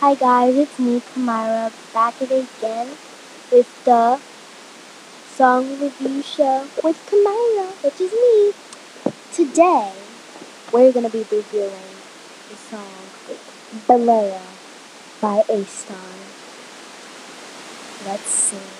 Hi guys, it's me, Kamara, back at it again with the song review show with Kamara, which is me. Today, we're going to be reviewing the song Balaya by A-Star. Let's see.